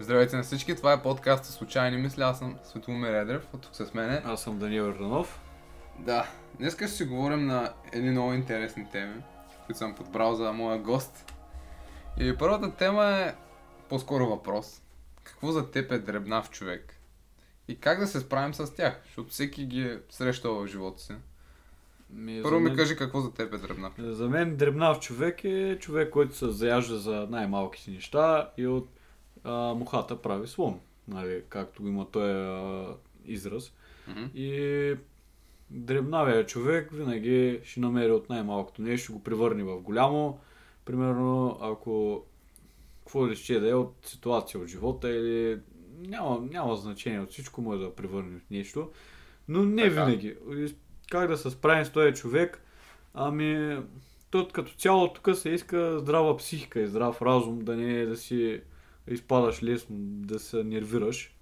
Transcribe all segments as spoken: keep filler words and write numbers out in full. Здравейте на всички, това е подкаста Случайни мисли, аз съм Светломир Едрев, а тук с мене. Аз съм Даниел Йорданов. Да, днеска ще си говорим на едни много интересни теми, които съм подбрал за моя гост. И първата тема е по-скоро въпрос. Какво за теб е дребнав човек? И как да се справим с тях, защото всеки ги е срещал в живота си. Ми, Първо мен... ми кажи какво за теб е дребнав. За мен дребнав човек е човек, който се заяжда за най-малките неща и от а, мухата прави слон, нали, както има той а, израз. Mm-hmm. И дребнавия човек винаги ще намери от най-малкото нещо, ще го превърне в голямо. Примерно, ако какво ли ще да е от ситуация от живота или няма, няма значение, от всичко може да превърне в нещо, но не така. Винаги. Как да се справим с този човек? Ами, тът като цяло тук се иска здрава психика и здрав разум, да не е да си изпадаш лесно, да се нервираш.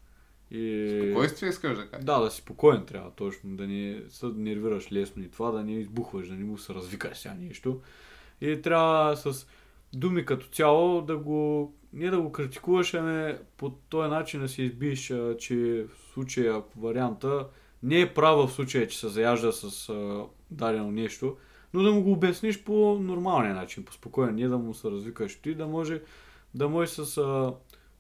И... спокойствие искаш да кажеш? Да, да си спокоен трябва точно, да не се нервираш лесно и това, да не избухваш, да не му се развикаш сега нещо. И трябва с думи като цяло да го... не да го критикуваш, ами по този начин да си избиеш, че в случая, варианта, не е права в случая, че се заяжда с а, дадено нещо, но да му го обясниш по нормалния начин, по спокоен, не да му се развикаш ти, да може да може с а,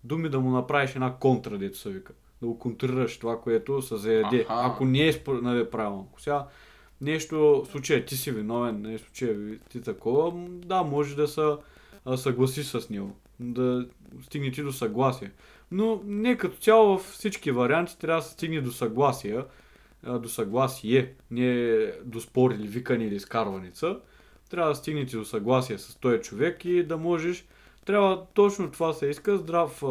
думи да му направиш една контра, дето се вика. Да го контрираш това, което се заяде, аха. Ако не е според правилно. Ако сега нещо, в случая ти си виновен, не в случая ти такова, да, може да се съгласиш с него, да стигнете до съгласие. Но не като цяло във всички варианти трябва да се стигне до съгласие, до съгласие, не до спор или викане или скарваница. Трябва да стигнете до съгласие с този човек и да можеш, трябва точно това се иска, здрав,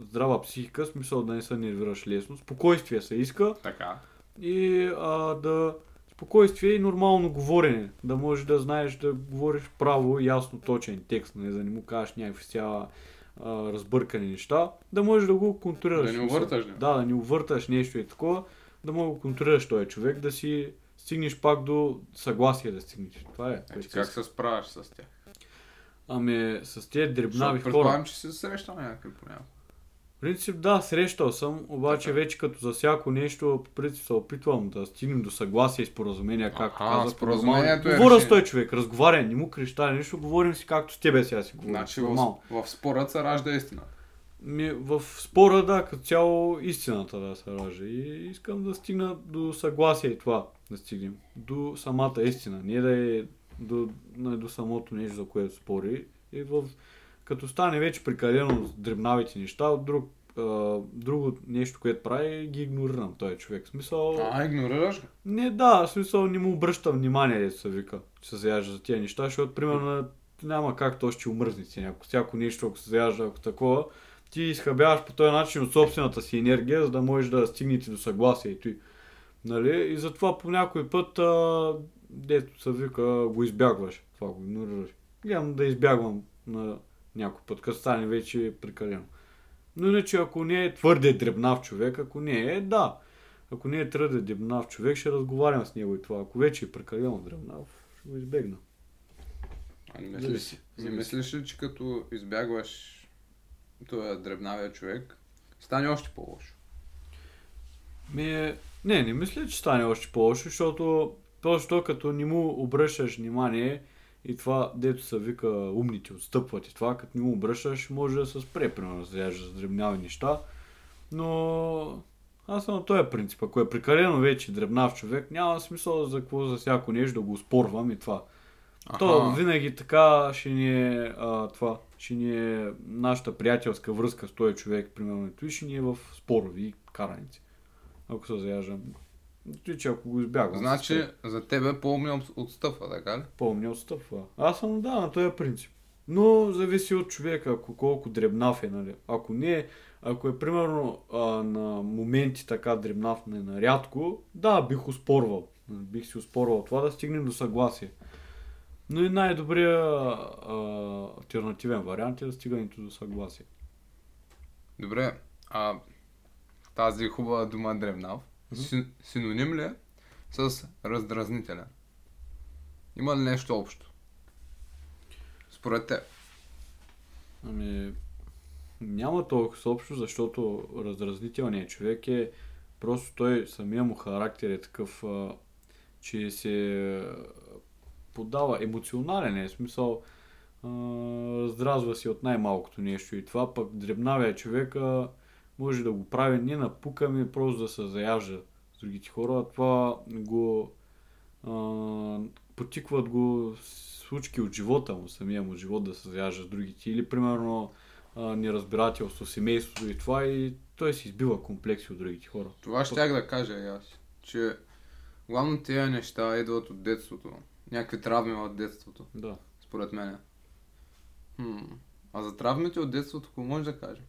здрава психика, смисъл да не се нервираш лесно, спокойствие се иска така. И а, да спокойствие и нормално говорене, да можеш да знаеш да говориш право, ясно, точен текст, не да не му кажеш някакви сега разбъркани неща, да можеш да го контролираш. Да не увърташ. Да, да не увърташ нещо и такова, да мога да контролираш този човек, да си стигнеш пак до съгласие да стигнеш. Това е. Е как се справяш с тях? Ами с тези дребнави хора. Предполагам, че се срещал някакви понякога. В принцип да, срещал съм, обаче така. Вече като за всяко нещо, по принцип се опитвам да стигнем до съгласие и споразумение, както казах. Споразумението е. Говоря с този човек, разговаря, не му креща нещо, говорим си както с тебе сега си говорим. Значи в, в спора се ражда истина. Ми, в спора да, като цяло истината да се ражда и искам да стигна до съгласие и това да стигнем. До самата истина, не да е до, не до самото нещо, за което спори. И в... като стане вече прекалено дребнавите неща, друг, а, друго нещо, което прави, ги игнорирам този човек. Смисъл... А, игнорираш ли? Не, да, смисъл не му обръща внимание, дето се вика, че се заяжда за тия неща, защото, примерно, няма как то ще умръзни си някакво. Всяко нещо, ако се заяжда, ако такова, ти изхабяваш по този начин от собствената си енергия, за да можеш да стигнете до съгласие и той. Нали? И затова по някой път, а, дето се вика, го избягваш. Това го игнорираш. Гледам да избягвам на... някой път, като стане вече прекалено. Но иначе, ако не е твърде дребнав човек, ако не е, да. Ако не е твърде дребнав човек, ще разговарям с него и това. Ако вече е прекалено дребнав, ще го избегна. А не мислиш, си, не мислиш ли, че като избягваш този дребнавия човек, стане още по-лошо? Ми, не, не мисля, че стане още по-лошо, защото просто като не му обръщаш внимание, и това, дето се вика, умните отстъпват и това, като не му обръщаш, може да се спре, примерно, заяжда за дребнави неща. Но аз съм на този принцип, ако е прекалено вече дребнав човек, няма смисъл за какво за всяко нещо да го спорвам и това. Аха. То винаги така ще ни е, а, това, ще ни е нашата приятелска връзка с този човек, примерно, и ще ни е в спорови и караници, ако се заяждам. Ти, че ако го избягвам. Значи се... за тебе по-умни отстъпва, така ли? По-умни отстъпва. Аз съм да, на този принцип. Но зависи от човека, ако колко дребнав е, нали. Ако не е, ако е примерно а, на моменти така дребнав, не нарядко, да, бих успорвал. Бих си успорвал това да стигнем до съгласие. Но и най-добрият алтернативен вариант е да стигането до съгласие. Добре, а тази хубава дума дребнав синоним ли е с раздразнителя? Има ли нещо общо? Според теб? Ами, няма толкова съобщо, защото раздразнителният човек е просто той, самия му характер е такъв, а, че се подава емоционален, е смисъл, а, раздразва се от най-малкото нещо и това пък дребнавия човека може да го прави не на пука, ми просто да се заяжда с другите хора, това го а, потикват го случки от живота му, самия му живот да се заяжда с другите или примерно неразбирателство, семейството и това и той си избива комплекси от другите хора. Това щях да кажа и аз, че главно тези неща идват от детството, някакви травми от детството, да, според мен. Хм. А за травмите от детството, какво може да кажем?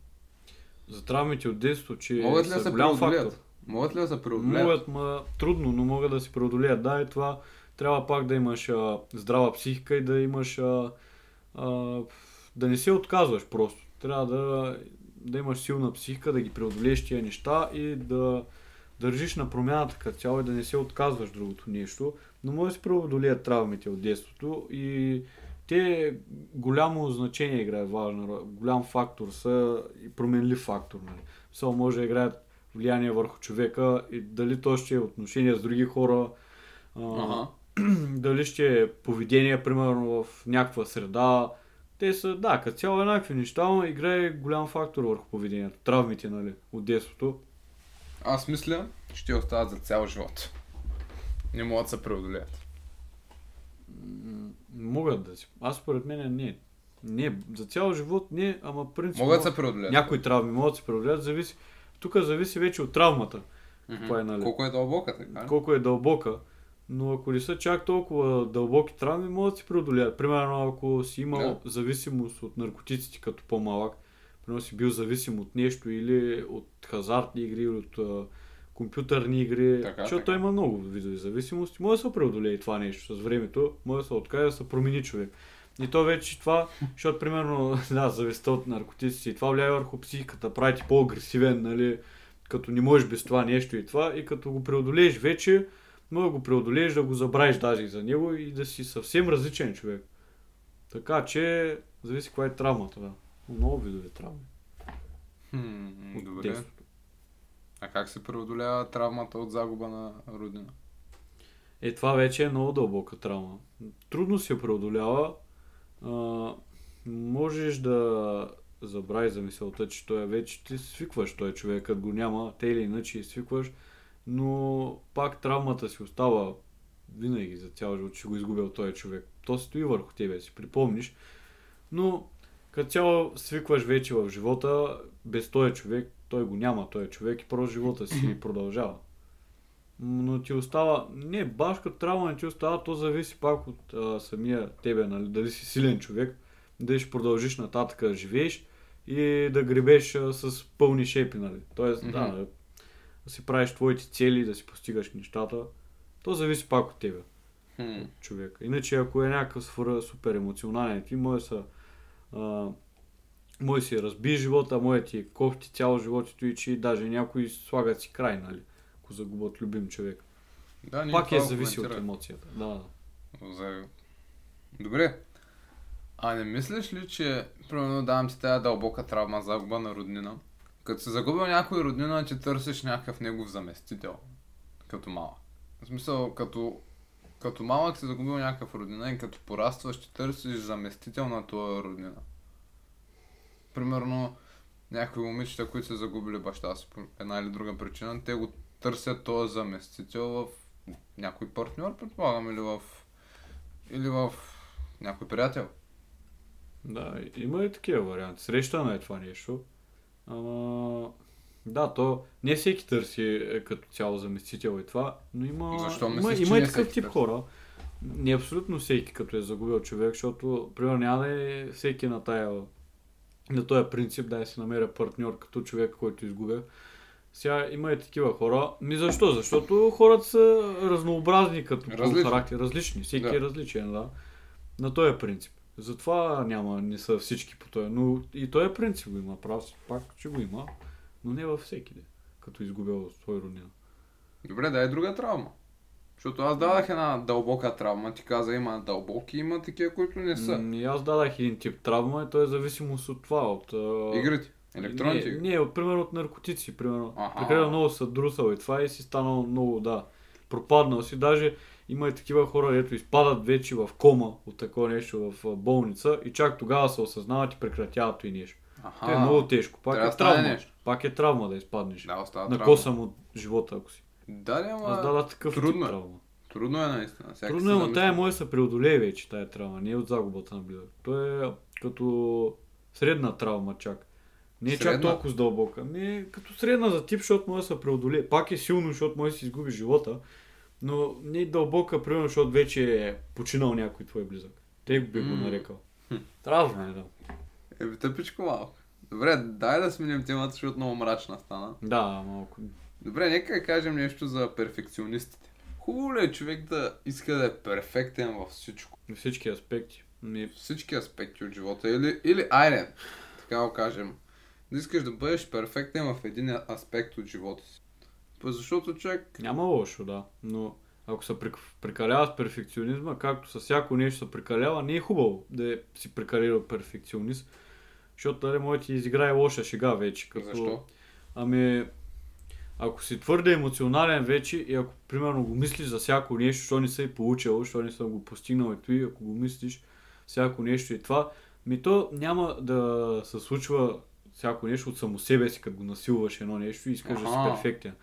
За травмите от детството, че могат ли са да голям фактор. Могат ли да се преодолеят? Могат, ма трудно, но могат да се преодолеят. Да, и това трябва пак да имаш а, здрава психика и да имаш а, а, да не се отказваш просто. Трябва да, да имаш силна психика, да ги преодолееш тия неща и да държиш на промяната като цяло и да не се отказваш другото нещо. Но може да се преодолеят травмите от детството и те голямо значение играят, важно, голям фактор са и променлив фактор. Нали? Само може да играят влияние върху човека и дали то ще е отношение с други хора, ага, дали ще е поведение, примерно в някаква среда. Те са, да, като цяло еднакви неща, но играе голям фактор върху поведението, травмите, нали, от детството. Аз мисля, ще остават за цял живот. Не могат да се преодолеят. Могат да си. Аз според мен не. Не, за цял живот не, ама принципно. Могат да се преодолеят. Някои травми могат да се преодолеят, зависи. Тук зависи вече от травмата. Mm-hmm. Е, нали? Колко е дълбока, така? Колко е дълбока. Но ако не са чак толкова дълбоки травми, могат да се преодолеят. Примерно, ако си имал yeah. зависимост от наркотиците като по-малък, примерно си бил зависим от нещо или от хазартни игри, или от а, компютърни игри, така, защото така. Има много видови зависимости, може да се преодолее това нещо с времето, може да се откаже да се промени човек. И то вече това, защото примерно да, зависта от наркотиците и това влияе върху психиката, прави ти по-агресивен, нали, като не можеш без това нещо и това, и като го преодолееш вече, може да го преодолееш, да го забравиш даже и за него и да си съвсем различен човек. Така че, зависи каква е травмата, да. Много видове травми. Хм, добре. Детството. А как се преодолява травмата от загуба на родина? Е, това вече е много дълбока травма. Трудно се преодолява. А, можеш да забравиш за мисълта, че той вече ти свикваш, той човек, като го няма, те или иначе свикваш. Но пак травмата си остава винаги за цял живот, че го изгубил този човек. То стои върху тебе, си припомниш. Но като цяло свикваш вече в живота, без този човек, той го няма, този човек и просто живота си продължава. Но ти остава, не баш като травма не ти остава, то зависи пак от а, самия тебе, нали? Дали си силен човек, дали ще продължиш нататък да живееш и да гребеш а, с пълни шепи, нали? Тоест, mm-hmm. да, да си правиш твоите цели, да си постигаш нещата, то зависи пак от тебе, hmm. от човека. Иначе ако е някакъв супер емоционален, ти може да може да си разбиеш живота, може да ти кофти цяло животито и че даже някои слагат си край, нали, ако загубят любим човек. Да, пак е зависи от емоцията. Да. Добре. А не мислиш ли, че примерно давам ти тая дълбока травма, загуба на роднина? Като се загубил някой роднина, ти търсиш някакъв негов заместител, като малък. В смисъл, като, като малък се загубил някакъв роднина и като порастваш, ти търсиш заместител на твоя роднина. Примерно, някои момичета, които са загубили баща си по една или друга причина, те го търсят този заместител в някой партньор, предполагам, или в, или в някой приятел. Да, има и такива варианти. Срещано е това нещо. Ама... Да, то не всеки търси е, като цяло заместител и това, но има, Защо, има, мислиш, има и такъв тип търси? Хора. Не абсолютно всеки, като е загубил човек, защото примерно няма да е всеки на тая, на този принцип да се намеря партньор като човек, който изгубя. Сега има и такива хора. Ми защо? Защото хората са разнообразни като характер, различни, всеки да. Е различен, да. На този принцип. Затова няма, не са всички по този, но и този принцип го има, прав си пак, че го има, но не във всеки ден, като изгубил свой роднина. Добре, да е друга травма, защото аз дадах една дълбока травма, ти каза има дълбоки, има такива, които не са. М- аз дадах един тип травма и то е зависимост от това, от... Игрите. Електронти? Не, не, примерно от наркотици, примерно. Аха. Прекалено много са друсал и това и си станало много, да. Пропаднал си, даже има и такива хора, дето изпадат вече в кома от такова нещо в болница и чак тогава се осъзнават и прекратяват и нещо. Аха. Те е много тежко, пак трябва е травма. Нещо. Пак е травма да изпаднеш. Да, остава на косъм от живота, ако си. Да, да, ама... Аз да, да, такъв трудно. Тип травма. Трудно е наистина. Трудно е, но тая може да се преодолее вече, тая травма, не е от загубата на близък. То е като средна травма чак. Не е чак толкова с дълбока. Ами е като средна за тип, защото може да се преодолее. Пак е силно, защото може да си изгуби живота, но не е дълбока, примерно, защото вече е починал някой твой близък. Те би го нарекал. Травма е, да. Еби тъпичко малко. Добре, дай да сменим темата, защото много мрачна стана. Да, малко. Добре, нека кажем нещо за перфекционистите. Хубаво ли е човек да иска да е перфектен във всичко? Във всички аспекти. Не... Всички аспекти от живота. Или, или айде, така го кажем. Да искаш да бъдеш перфектен в един аспект от живота си. Защото човек... Няма лошо, да. Но ако се прекалява с перфекционизма, както с всяко нещо се прекалява, не е хубаво да си прекалирал перфекционист. Защото да може да ти изиграе лоша шега вече. Като... Защо? Ами... Ако си твърде емоционален вече и ако примерно го мислиш за всяко нещо, що не се е получило, що не съм го постигнал и той, ако го мислиш всяко нещо и това, ми то няма да се случва всяко нещо от само себе си, като го насилваш едно нещо и искаш да си перфектен.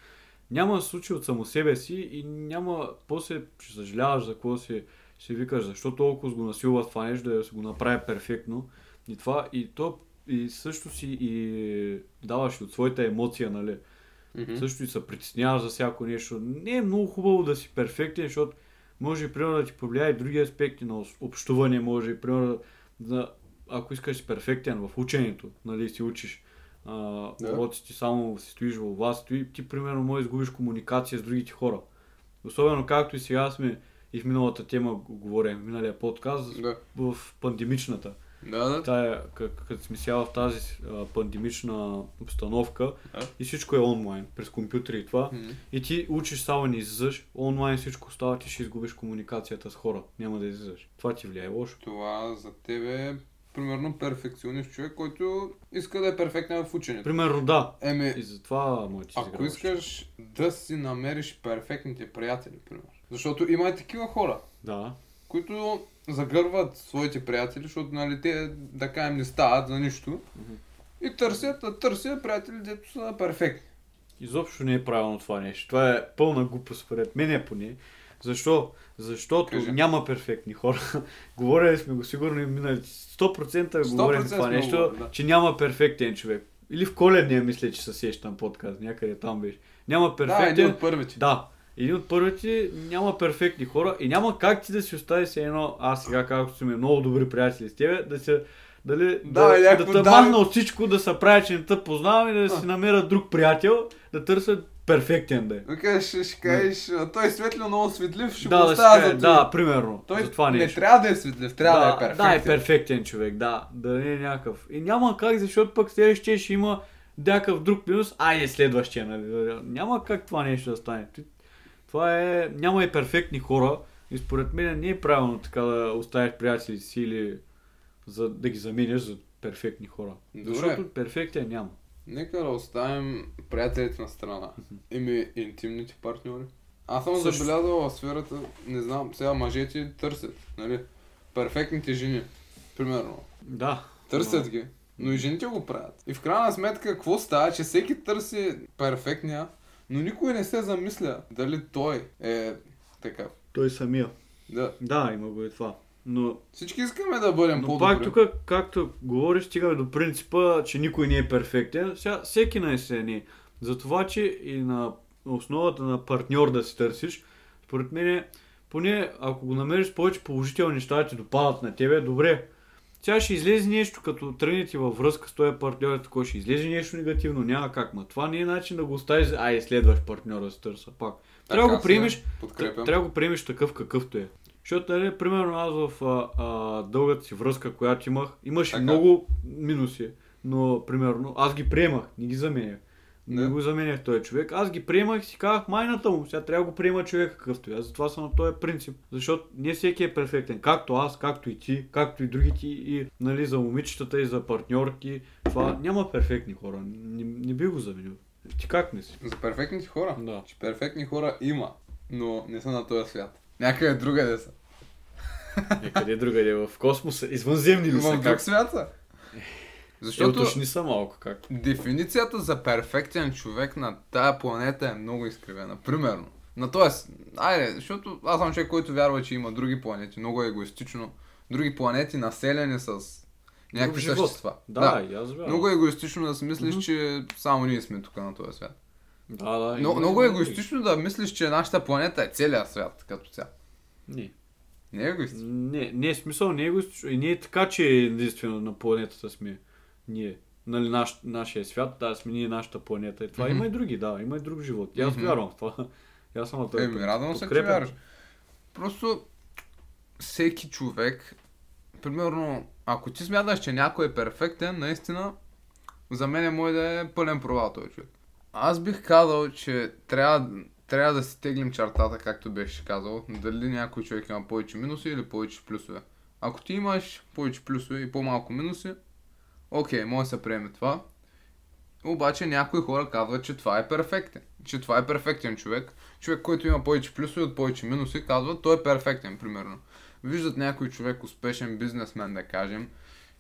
Няма да се случи от само себе си и няма, после ще съжаляваш за какво си, си викаш, защо толкова го насилва това нещо, да се го направи перфектно и това и то и също си и даваш от своята емоция, нали? Mm-hmm. Също и се притесняваш за всяко нещо. Не е много хубаво да си перфектен, защото може, примерно, да ти повлияе и други аспекти на общуване, може, примерно, да, ако искаш си перфектен в ученето, нали, си учиш а, yeah. уроците, само си стоиш във вас, ти, примерно, може да изгубиш комуникация с другите хора. Особено както и сега сме и в миналата тема говорим, в миналия подкаст, yeah. в пандемичната. Да, да. Като сме сега в тази а, пандемична обстановка yeah. и всичко е онлайн, през компютри и това. Mm-hmm. И ти учиш само не излизаш, онлайн всичко става, ти ще изгубиш комуникацията с хора, няма да излизаш. Това ти влияе лошо. Това за тебе примерно перфекционист човек, който иска да е перфектен в ученето. Примерно да. Еме, и затова може ти си ако искаш да си намериш перфектните приятели, примерно. Защото има и такива хора. Да. Които загърват своите приятели, защото нали, те, да кажем, не стават за нищо mm-hmm. и търсят, а търсят приятели, дето са перфектни. Изобщо не е правилно това нещо. Това е пълна глупост, според мен поне. Защо? Защото Кажи. няма перфектни хора. Говорили сме го сигурно и минали. сто процента говорим това нещо, говорим, да. Че няма перфектен човек. Или в Коледния мисля, че се сещам подкаст, някъде там беше. Няма перфектен... Да, един от първите. Да. Един от първите няма перфектни хора и няма как ти да си остави се едно, аз сега както сме много добри приятели с тебе, да се дали, да, да, да, да тъмахна от всичко, да се прави, че не те познавам и да а. си намеря друг приятел, да търсят перфектен да е. Окей, ще, ще кажеш, а той е светло, много светлив, ще да, го оставя да, за това. Да, примерно, той за това нещо. Не трябва да е светлив, трябва да, да е перфектен. Да, е перфектен човек, да, да не е някакъв. И няма как, защото пък следващия ще има някакъв друг минус, айде следващия, нали? Няма как това нещо да стане. Това е... Няма и перфектни хора и според мен не е правилно така да оставиш приятели си или за, да ги замениш за перфектни хора. Добре. Защото перфектия няма. Нека да оставим приятелите на страна. Ими интимните партньори. Аз съм Също... забелязал в сферата, не знам, сега мъжете търсят, нали? Перфектните жени, примерно. Да. Търсят но... ги, но и жените го правят. И в крайна сметка, какво става, че всеки търси перфектния, но никой не се замисля дали той е такъв. Той самия. Да. Да, има го и това. Но... Всички искаме да бъдем но по-добри. Но пак тук, както говориш, стигаме до принципа, че никой не е перфектен. Сега всеки наистина не е. Затова, че и на основата на партньор да си търсиш, според мен, поне ако го намериш повече положителни неща, да ти допадат на тебе, добре. Сега ще излезе нещо, като тръгнете във връзка с този партньор, така ще излезе нещо негативно, няма как, ма това не е начин да го оставиш, ай следваш партньора да се търса пак. Трябва да го приемеш, трябва да го приемеш такъв какъвто е. Защото, нали, примерно аз в а, а, дългата си връзка, която имах, имаше много минуси, но примерно аз ги приемах, не ги заменях. Не го заменях този човек. Аз ги приемах и си казах майната му. Сега трябва да го приема човек какъвто и аз. Затова съм на този принцип. Защото не всеки е перфектен. Както аз, както и ти, както и другите и нали, за момичетата и за партньорки. Това няма перфектни хора. Не, не би го заменил. Ти как мислиш? За перфектните хора? Да. Че перфектни хора има, но не са на този свят. Някъде другаде са. Някъде другаде в космоса. Извънземни ли са? В друг свят са. Защото е, уточни са малко как. Дефиницията за перфектен човек на тая планета е много изкривена. Примерно. На тоест, айде, защото аз съм човек, който вярва, че има други планети. Много егоистично. Други планети населени с някакви същества. Да, да. Аз много егоистично да си мислиш, mm-hmm. че само ние сме тук на този свят. Да, да. Но, много егоистично да мислиш, че нашата планета е целият свят като цяло. Не. Не е егоистично. Не, не е смисъл, не е егоистично. И не е така, че единствено на планетата сме. Ние, нали, наш, нашия свят, да, сме ние нашата планета. И това mm-hmm. има и други, да, има и друг живот. И аз mm-hmm. вярвам в това. Аз съм на този път. Еми, радвам се, че вярваш. Просто всеки човек, примерно, ако ти смяташ, че някой е перфектен, наистина, за мен може да е пълен провал този човек. Аз бих казал, че трябва, трябва да си теглим чертата, както беше казал, дали някой човек има повече минуси или повече плюсове. Ако ти имаш повече плюсове и по-малко минуси, окей, okay, може да се приеме това, обаче някои хора казват, че това е перфектен. Че това е перфектен човек. Човек, който има повече плюсове от повече минуси, казват, той е перфектен, примерно. Виждат някой човек, успешен бизнесмен, да кажем,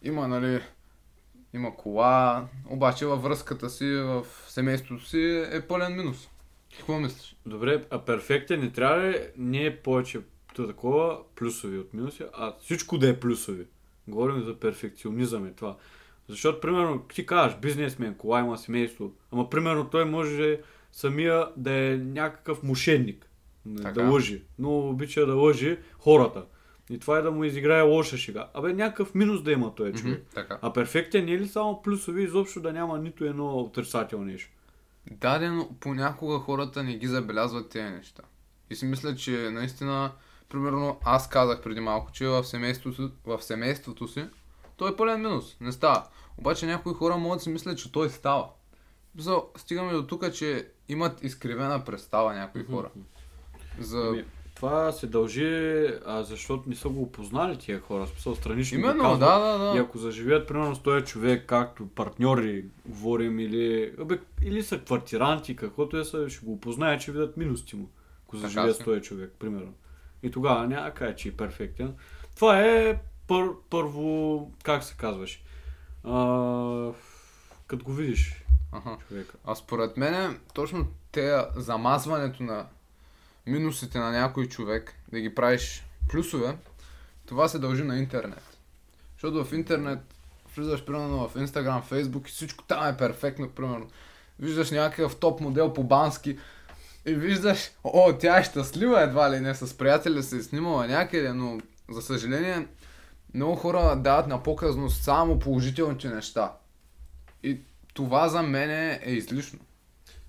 има, нали, има кола, обаче във връзката си, в семейството си е пълен минус. Какво мислиш? Добре, а перфектен не трябва ли, не е повече такова плюсови от минуси, а всичко да е плюсови. Говорим за перфекционизъм и това. Защото, примерно, ти кажеш, бизнесмен, кола има семейство, ама, примерно, той може самия да е някакъв мошенник, така. Да лъжи, много обича да лъжи хората и това е да му изиграе лоша шега. Абе, някакъв минус да има този човек, mm-hmm, а перфектен не е ли само плюсови, изобщо да няма нито едно отрицателно нещо? Да, но понякога хората не ги забелязват тези неща и си мисля, че наистина, примерно, аз казах преди малко, че в семейството, в семейството си той е пълен минус, не става. Обаче някои хора могат да си мислят, че той става. За, стигаме до тук, че имат изкривена представа някои хора. За... Това се дължи, а защото не са го опознали тия хора. Списал странично именно, да казват. Да, да, да. И ако заживеят примерно с този човек, както партньори говорим, или, абе, или са квартиранти, каквото е, са, ще го опознаят, че видят минусите му. Ако заживеят с този човек, примерно. И тогава няма кай, че е перфектен. Това е... Пър, първо, как се казваш, а, като го видиш ага. човека. А според мен, точно те замазването на минусите на някой човек, да ги правиш плюсове, това се дължи на интернет. Защото в интернет влизаш примерно в Instagram, Facebook и всичко там е перфектно, примерно. Виждаш някакъв топ модел по бански и виждаш, о, тя е щастлива едва ли не, с приятели се е снимала някъде, но за съжаление... Много хора дават на показност само положителните неща. И това за мен е излишно.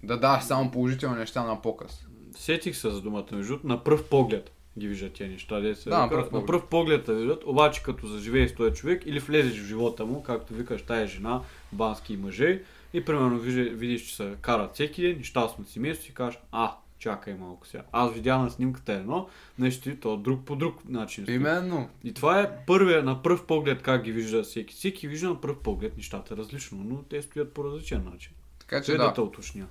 Да даваш само положителни неща на показ. Сетих се за думата, между на пръв поглед ги виждат тези неща. Да, вика, на, пръв на пръв поглед да виждат, обаче като заживее с този човек или влезеш в живота му, както викаш тая жена, бански и мъже, и примерно видиш, че се карат всеки ден, нещастно семейство и кажеш, а, чакай малко сега. Аз видях на снимката едно, нещо и то друг по друг начин. Именно. И това е първия, на пръв поглед как ги вижда всеки. Всеки вижда на пръв поглед нещата различно, но те стоят по различен начин. Така че да. Да те уточня.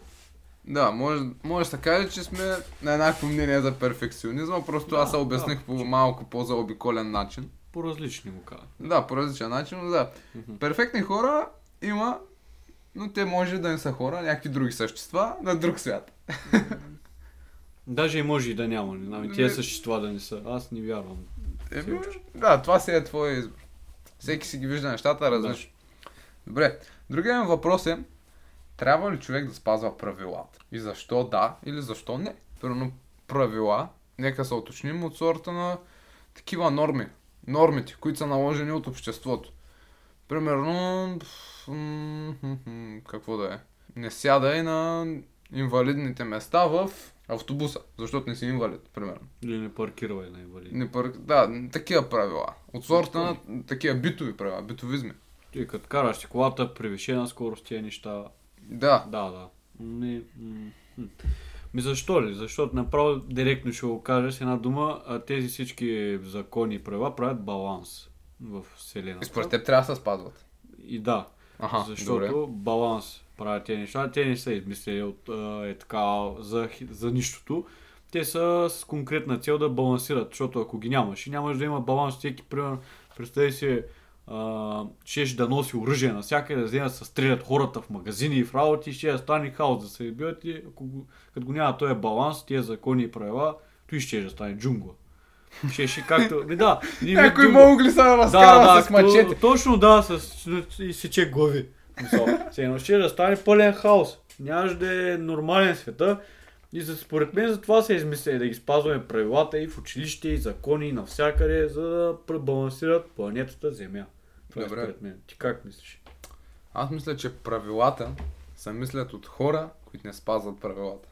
Да, може, може да кажа, че сме на еднакво мнение за перфекционизма, просто да, аз се обясних да, по малко по-заобиколен начин. По различни го казвам. Да, по различен начин, но да. Mm-hmm. Перфектни хора има, но те може да не са хора, някакви други същества на друг свят. Даже и може и да няма, не знам, тия същества да не са, аз не вярвам. Еми, да, това си е твой избор. Всеки си ги вижда нещата различно. Да. Добре, другия ми въпрос е, трябва ли човек да спазва правилата? И защо да, или защо не? Примерно правила, нека се уточним от сорта на такива норми, нормите, които са наложени от обществото. Примерно, какво да е, не сядай на инвалидните места в автобуса, защото не си инвалид, примерно. Или не паркирай на инвалид. Не парк... Да, такива правила. От сорта на такива битови правила, битовизми. Ти като караш колата, превишена скорост, тия неща. Да. Да, да. не... Ми защо ли? Защото направо директно ще го кажа с една дума, а тези всички закони и правила правят баланс в вселената. И според теб трябва да се спазват. И да, аха, защото добре. Баланс правят тези неща, те не са измислени от, е, така, за, за нищото. Те са с конкретна цел да балансират, защото ако ги нямаш и нямаш да има баланс, всеки, примерно, представи си, ще да носи оръжие навсякъде, да взема да се стрелят хората в магазини и в работи, ще да стане хаос да се избиват и ако го, като го няма този баланс, тия закони и правила, той ще да стане джунгла. Ще ще както... Не, да, някой има угли са разкарва да, да, с мачете. То, точно да, с, и сече глави. Сега ще да стане пълен хаос. Нямаш да е нормален света. И за, според мен за това се измисля да ги спазваме правилата и в училище, и закони, и навсякъде, за да пребалансират планетата Земя. Това добре. Е според мен. Ти как мислиш? Аз мисля, че правилата се мислят от хора, които не спазват правилата.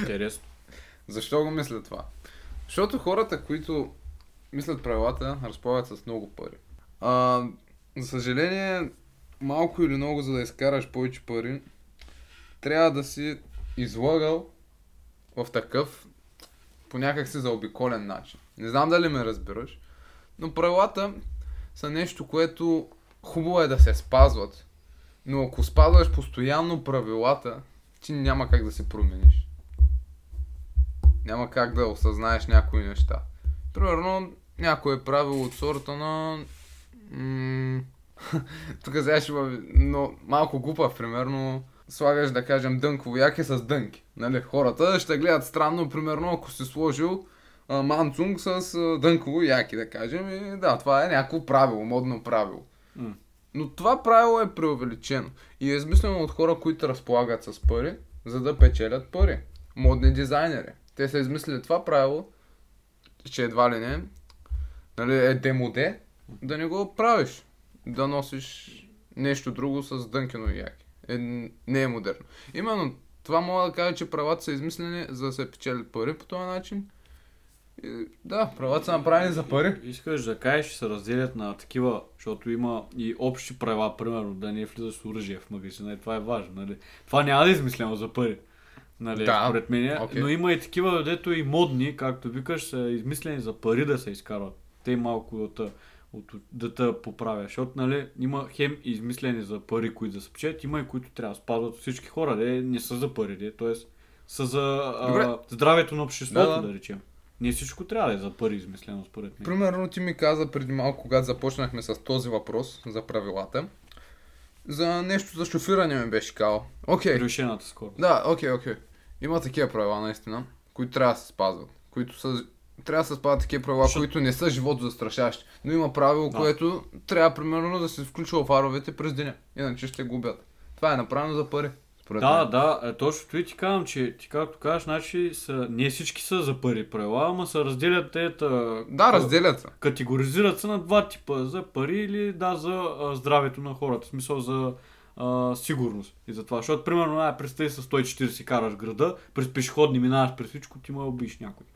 Интересно. Защо го мисля това? Защото хората, които мислят правилата, разполагат с много пари. А, за съжаление, малко или много, за да изкараш повече пари, трябва да си излагал в такъв, по някакси заобиколен начин. Не знам дали ме разбираш, но правилата са нещо, което хубаво е да се спазват, но ако спазваш постоянно правилата, ти няма как да се промениш. Няма как да осъзнаеш някои неща. Примерно, някое е правило от сорта на... М- Тук сега ще бъде, но малко глупав, примерно... Слагаш, да кажем, дънково яке с дънки. Нали? Хората ще гледат странно, примерно, ако си сложил а, манцунг с а, дънково яки, да кажем. И да, това е някакво правило, модно правило. Mm. Но това правило е преувеличено. И е измислено от хора, които разполагат с пари, за да печелят пари. Модни дизайнери. Те са измислили това правило, че едва ли не, нали, е демоде, да не го правиш. Да носиш нещо друго с дънкино яки. Е, не е модерно. Именно това мога да кажа, че правата са измислени, за да се печелят пари по този начин. И, да, правата са направени за пари. Искаш да кажеш, ще се разделят на такива, защото има и общи права, примерно, да не влизаш с оръжие в магазина и това е важно. Нали? Това няма да е измислено за пари, нали, да, според мен. Okay. Но има и такива, дето и модни, както викаш, са измислени за пари да се изкарват. Те малко да те... От, да те поправя, защото, нали, има хем измислени за пари, които да се печат, има и които трябва да спазват всички хора, де, не са за пари, де, т.е. са за а, здравето на обществото, да, да. да речем. Не всичко трябва да е за пари измислено, според мен. Примерно ти ми каза преди малко, когато започнахме с този въпрос за правилата, за нещо за шофиране ми беше казал. Окей. Превишената скорост. Да, окей, окей. Има такива правила, наистина, които трябва да се спазват, които са... Трябва да се спадат такива правила, Шо... които не са животозастрашащи. Но има правило, да. Което трябва примерно да се включва фаровете през деня. Иначе ще губят. Това е направено за пари. Да, да, е, точно и ти казвам, че ти както кажеш, значи са, не всички са за пари правила, ама се разделят ета. Да, разделят се. Категоризират се на два типа. За пари или да, за а, здравето на хората. В смисъл за а, сигурност. И за това. Защото примерно най- представи с сто и четиридесет караш града, през пешеходни минаваш през всичко, ти ма убиеш някой.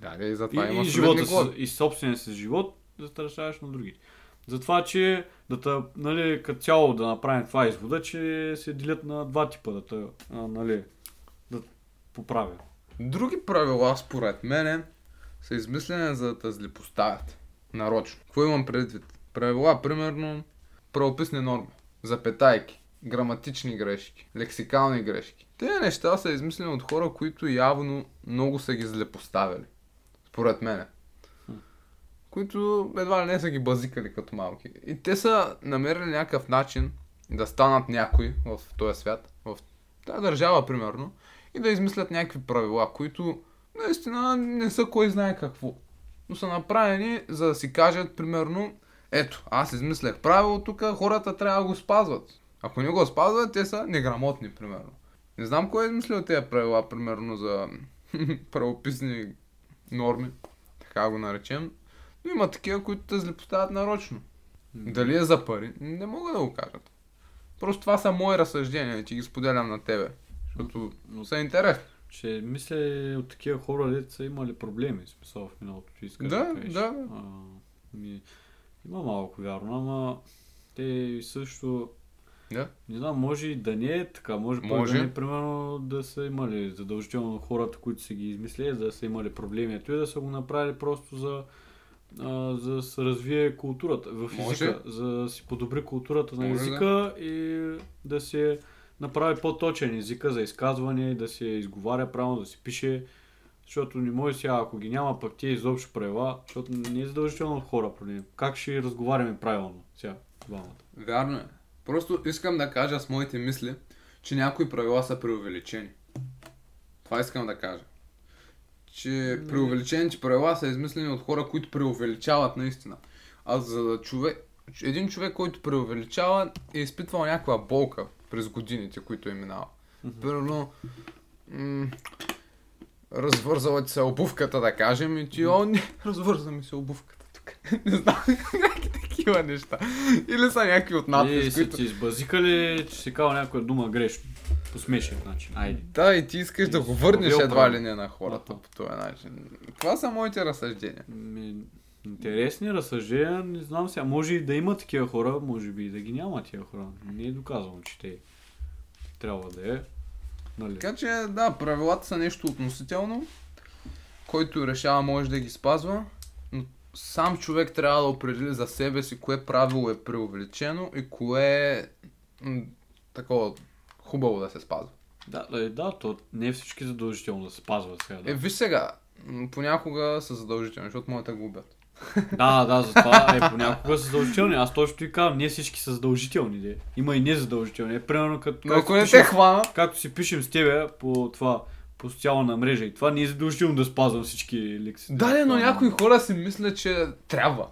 Да, и за това и, има живота. И собствения си живот да страшаваш на другите. Затова, че да, нали, като цяло да направим това извода, че се делят на два типа да те, нали, да поправя. Други правила, според мене, са измислени за да те злепоставят. Нарочно. Какво имам предвид? Правила, примерно, правописни норми, запетайки, граматични грешки, лексикални грешки. Те неща са измислени от хора, които явно много са ги злепоставили. Според мене. Които едва ли не са ги базикали като малки. И те са намерили някакъв начин да станат някои в този свят, в тази държава примерно, и да измислят някакви правила, които наистина не са кой знае какво. Но са направени за да си кажат примерно, ето, аз измислях правило тук, хората трябва да го спазват. Ако не го спазват, те са неграмотни примерно. Не знам кой е измислил тези правила примерно за правописни норми, така го наречем, но има такива, които те злепоставят нарочно. Mm. Дали е за пари, не мога да го кажат. Просто това са мои разсъждения, че ги споделям на тебе, защото но, са интересни. Ще мисля от такива хора, дето са имали проблеми, смисъл в миналото, че искаш да кажеш. Да, да. А, ми, има малко вярно, ама те също Да. Не знам, може и да не е така. Може, може. Пък да не, примерно, да са имали задължително хората, които са ги измислили, да са имали проблеми. Той да са го направили просто за, а, за да се развие културата в езика. Може. За да си подобри културата на езика, да. И да се направи по-точен езика за изказване, да се изговаря правилно, да се пише. Защото не може сега, ако ги няма пък тия изобщо правила, защото не е задължително хора проблеми. Как ще разговаряме правилно сега двамата? Вярно е. Просто искам да кажа с моите мисли, че някои правила са преувеличени. Това искам да кажа. Че преувеличените правила са измислени от хора, които преувеличават наистина. А за човек... един човек, който преувеличава, е изпитвал някаква болка през годините, които е минава. Примерно... М- развързала ти се обувката, да кажем, и ти, о, не, развърза ми се обувката тук. Не знам, някакви такива неща. Или са някакви от надпис, които... Е, си избазикали, че си казал някоя дума грешно. По смешен начин, айде. Да, и ти искаш и да го върнеш едва ли не на хората а-а. По този начин. Това са моите разсъждения. Ми, интересни разсъждения, не знам сега. Може и да има такива хора, може би и да ги няма тия хора. Не е доказано, че те трябва да е. Нали. Така че, да, правилата са нещо относително, който решава може да ги спазва, но сам човек трябва да определи за себе си кое правило е преувеличено и кое е м- такова хубаво да се спазва. Да, да, да, то не е всички задължително да се спазват сега. Да. Е, виж сега, понякога са задължителни, защото моята губят. Да, да, затова е понякога са задължителни. Аз точно и казвам, не всички са задължителни. Де. Има и незадължителни. Е, примерно като. Ако не те хвана. Както си пишем с тебе по това, по социална мрежа, и това не е задължително да спазвам всички лекции. Да, не, но някои хора си мислят, че трябва.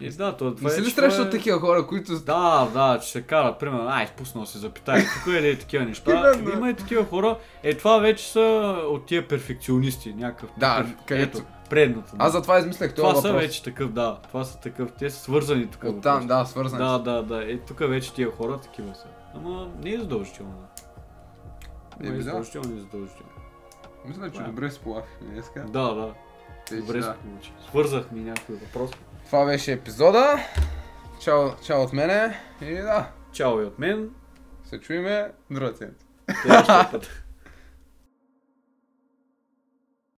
Е, да, това, това не си ли срещат е... такива хора, които... Да, да, че се карат, примерно, ай, спуснал се запитание, тук е ли такива неща, има и такива хора, е това вече са от тия перфекционисти, някакъв... Да, перф... където... Ето, предната. Аз затова измислях това въпрос. Това са вече такъв, да, това са такъв, те са свързани тук. Оттам, да, свързани. Да, да, да, е тук вече тия хора такива са. Ама не е задължително. Не е задължително, не е задължително. Мисля, че добре сполахме днеска. Да, да. Добре се получи. Свързахме някои въпроси. Това беше епизода. Чао, чао от мене и да. Чао и от мен. Се чуиме другата.